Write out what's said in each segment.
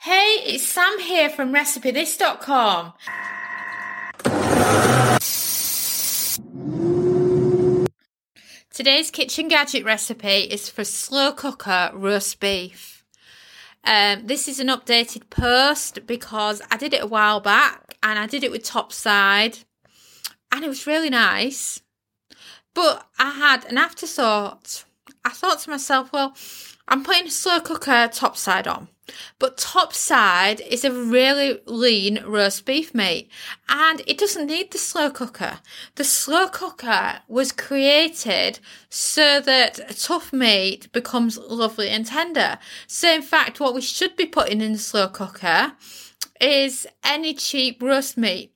Hey, it's Sam here from RecipeThis.com. Today's kitchen gadget recipe is for slow cooker roast beef. This is an updated post because I did it a while back and I did it with topside and it was really nice. But I had an afterthought. I thought to myself, well, I'm putting a slow cooker topside on, but topside is a really lean roast beef meat and it doesn't need the slow cooker. The slow cooker was created so that a tough meat becomes lovely and tender. So in fact, what we should be putting in the slow cooker is any cheap roast meat.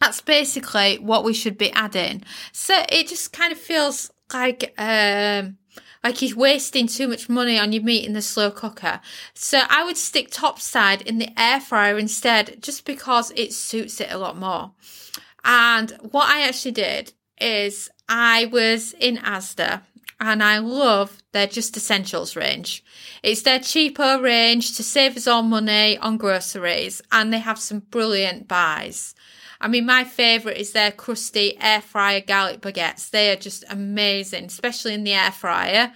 That's basically what we should be adding. So it just kind of feels like you're wasting too much money on your meat in the slow cooker. So I would stick topside in the air fryer instead, just because it suits it a lot more. And what I actually did is I was in Asda and I love their Just Essentials range. It's their cheaper range to save us all money on groceries, and they have some brilliant buys. I mean, my favourite is their crusty air fryer garlic baguettes. They are just amazing, especially in the air fryer.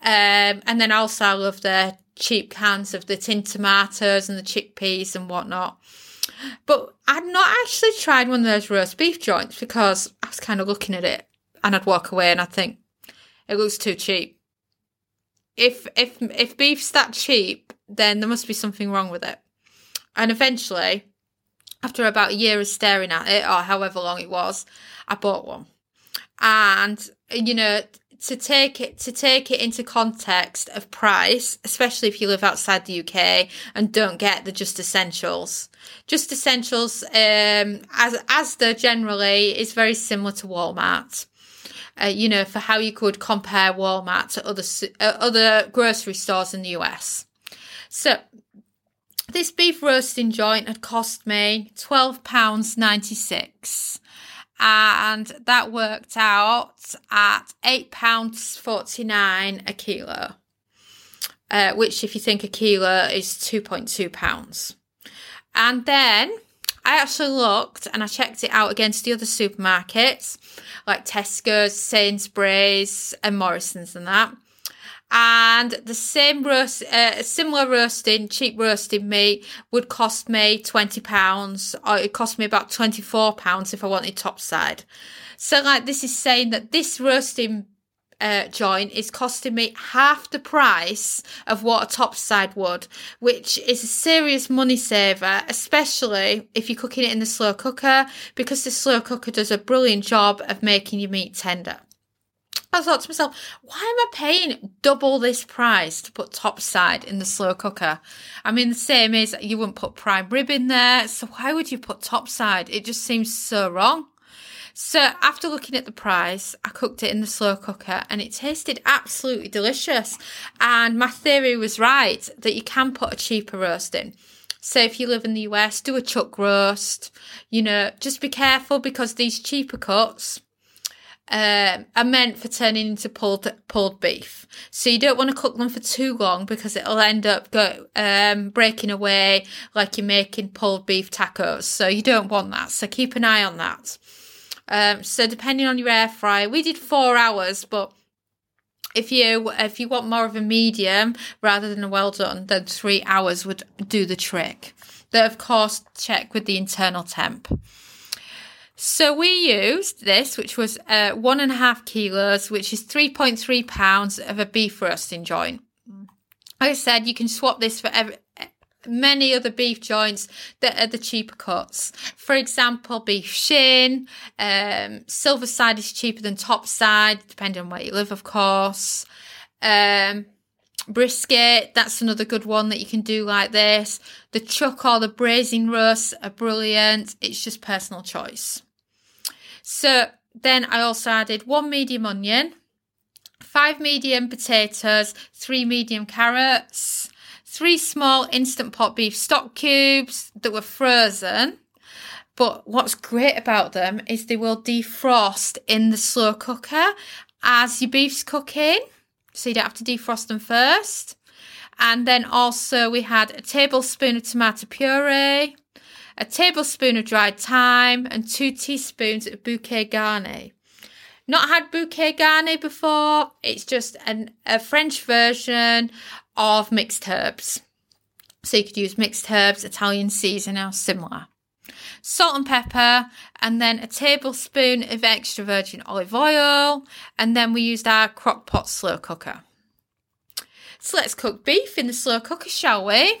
And then also I love their cheap cans of the tin tomatoes and the chickpeas and whatnot. But I'd not actually tried one of those roast beef joints because I was kind of looking at it and I'd walk away and I'd think, it looks too cheap. If beef's that cheap, then there must be something wrong with it. And eventually, after about a year of staring at it, or however long it was, I bought one. And, you know, to take it into context of price, especially if you live outside the UK and don't get the Just Essentials. Just Essentials, Asda generally is very similar to Walmart. You know, for how you could compare Walmart to other grocery stores in the US. So this beef roasting joint had cost me £12.96 and that worked out at £8.49 a kilo, which if you think a kilo is 2.2 pounds. And then I actually looked and I checked it out against the other supermarkets like Tesco's, Sainsbury's and Morrison's and that. And the same cheap roasting meat would cost me £20, or it cost me about £24 if I wanted topside. So like this is saying that this roasting joint is costing me half the price of what a topside would, which is a serious money saver, especially if you're cooking it in the slow cooker, because the slow cooker does a brilliant job of making your meat tender. I thought to myself, why am I paying double this price to put topside in the slow cooker? I mean, the same is you wouldn't put prime rib in there, so why would you put topside? It just seems so wrong. So after looking at the price, I cooked it in the slow cooker and it tasted absolutely delicious. And my theory was right, that you can put a cheaper roast in. So if you live in the US, do a chuck roast. You know, just be careful because these cheaper cuts are meant for turning into pulled beef. So you don't want to cook them for too long because it'll end up breaking away like you're making pulled beef tacos. So you don't want that. So keep an eye on that. So depending on your air fryer, we did 4 hours, but if you want more of a medium rather than a well done, then 3 hours would do the trick. Though of course, check with the internal temp. So we used this, which was 1.5 kilos, which is 3.3 pounds of a beef roasting joint. Like I said, you can swap this for many other beef joints that are the cheaper cuts. For example, beef shin, silver side is cheaper than top side, depending on where you live, of course. Brisket, that's another good one that you can do like this. The chuck or the braising roasts are brilliant. It's just personal choice. So then I also added 1 medium onion, 5 medium potatoes, 3 medium carrots, 3 small instant pot beef stock cubes that were frozen. But what's great about them is they will defrost in the slow cooker as your beef's cooking. So you don't have to defrost them first. And then also we had a tablespoon of tomato puree, a tablespoon of dried thyme, and 2 teaspoons of bouquet garni. Not had bouquet garni before. It's just a French version of mixed herbs. So you could use mixed herbs, Italian seasoning, or similar. Salt and pepper, and then a tablespoon of extra virgin olive oil. And then we used our crock pot slow cooker. So let's cook beef in the slow cooker, shall we?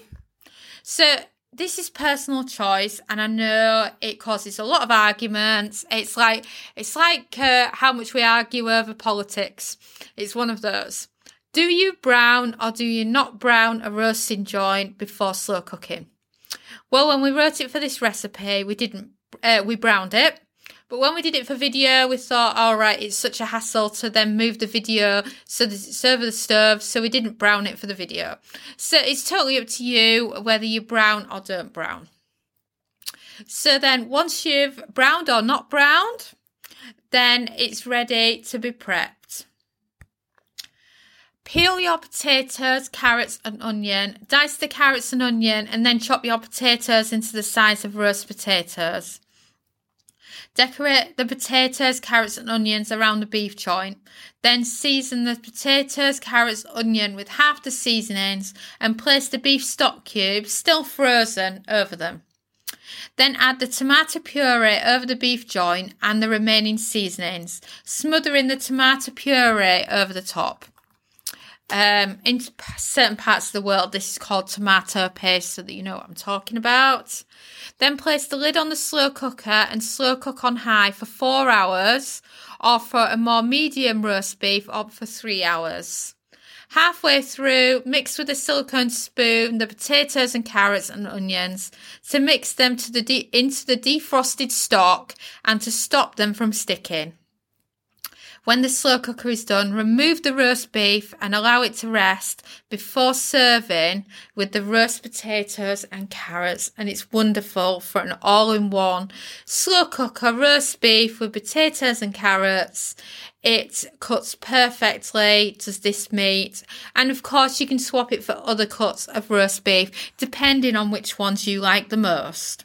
So this is personal choice, and I know it causes a lot of arguments. It's like how much we argue over politics. It's one of those. Do you brown or do you not brown a roasting joint before slow cooking? Well, when we wrote it for this recipe, we didn't. We browned it. But when we did it for video, we thought, all right, it's such a hassle to then move the video so it's over the stove, so we didn't brown it for the video. So it's totally up to you whether you brown or don't brown. So then once you've browned or not browned, then it's ready to be prepped. Peel your potatoes, carrots and onion, dice the carrots and onion, and then chop your potatoes into the size of roast potatoes. Decorate the potatoes, carrots and onions around the beef joint. Then season the potatoes, carrots, onion with half the seasonings and place the beef stock cubes, still frozen, over them. Then add the tomato puree over the beef joint and the remaining seasonings, smothering the tomato puree over the top. In certain parts of the world, this is called tomato paste, so that you know what I'm talking about. Then place the lid on the slow cooker and slow cook on high for 4 hours, or for a more medium roast beef, or for 3 hours. Halfway through, mix with a silicone spoon the potatoes and carrots and onions to mix them to into the defrosted stock and to stop them from sticking. When the slow cooker is done, remove the roast beef and allow it to rest before serving with the roast potatoes and carrots. And it's wonderful for an all-in-one slow cooker roast beef with potatoes and carrots. It cuts perfectly, does this meat. And of course, you can swap it for other cuts of roast beef, depending on which ones you like the most.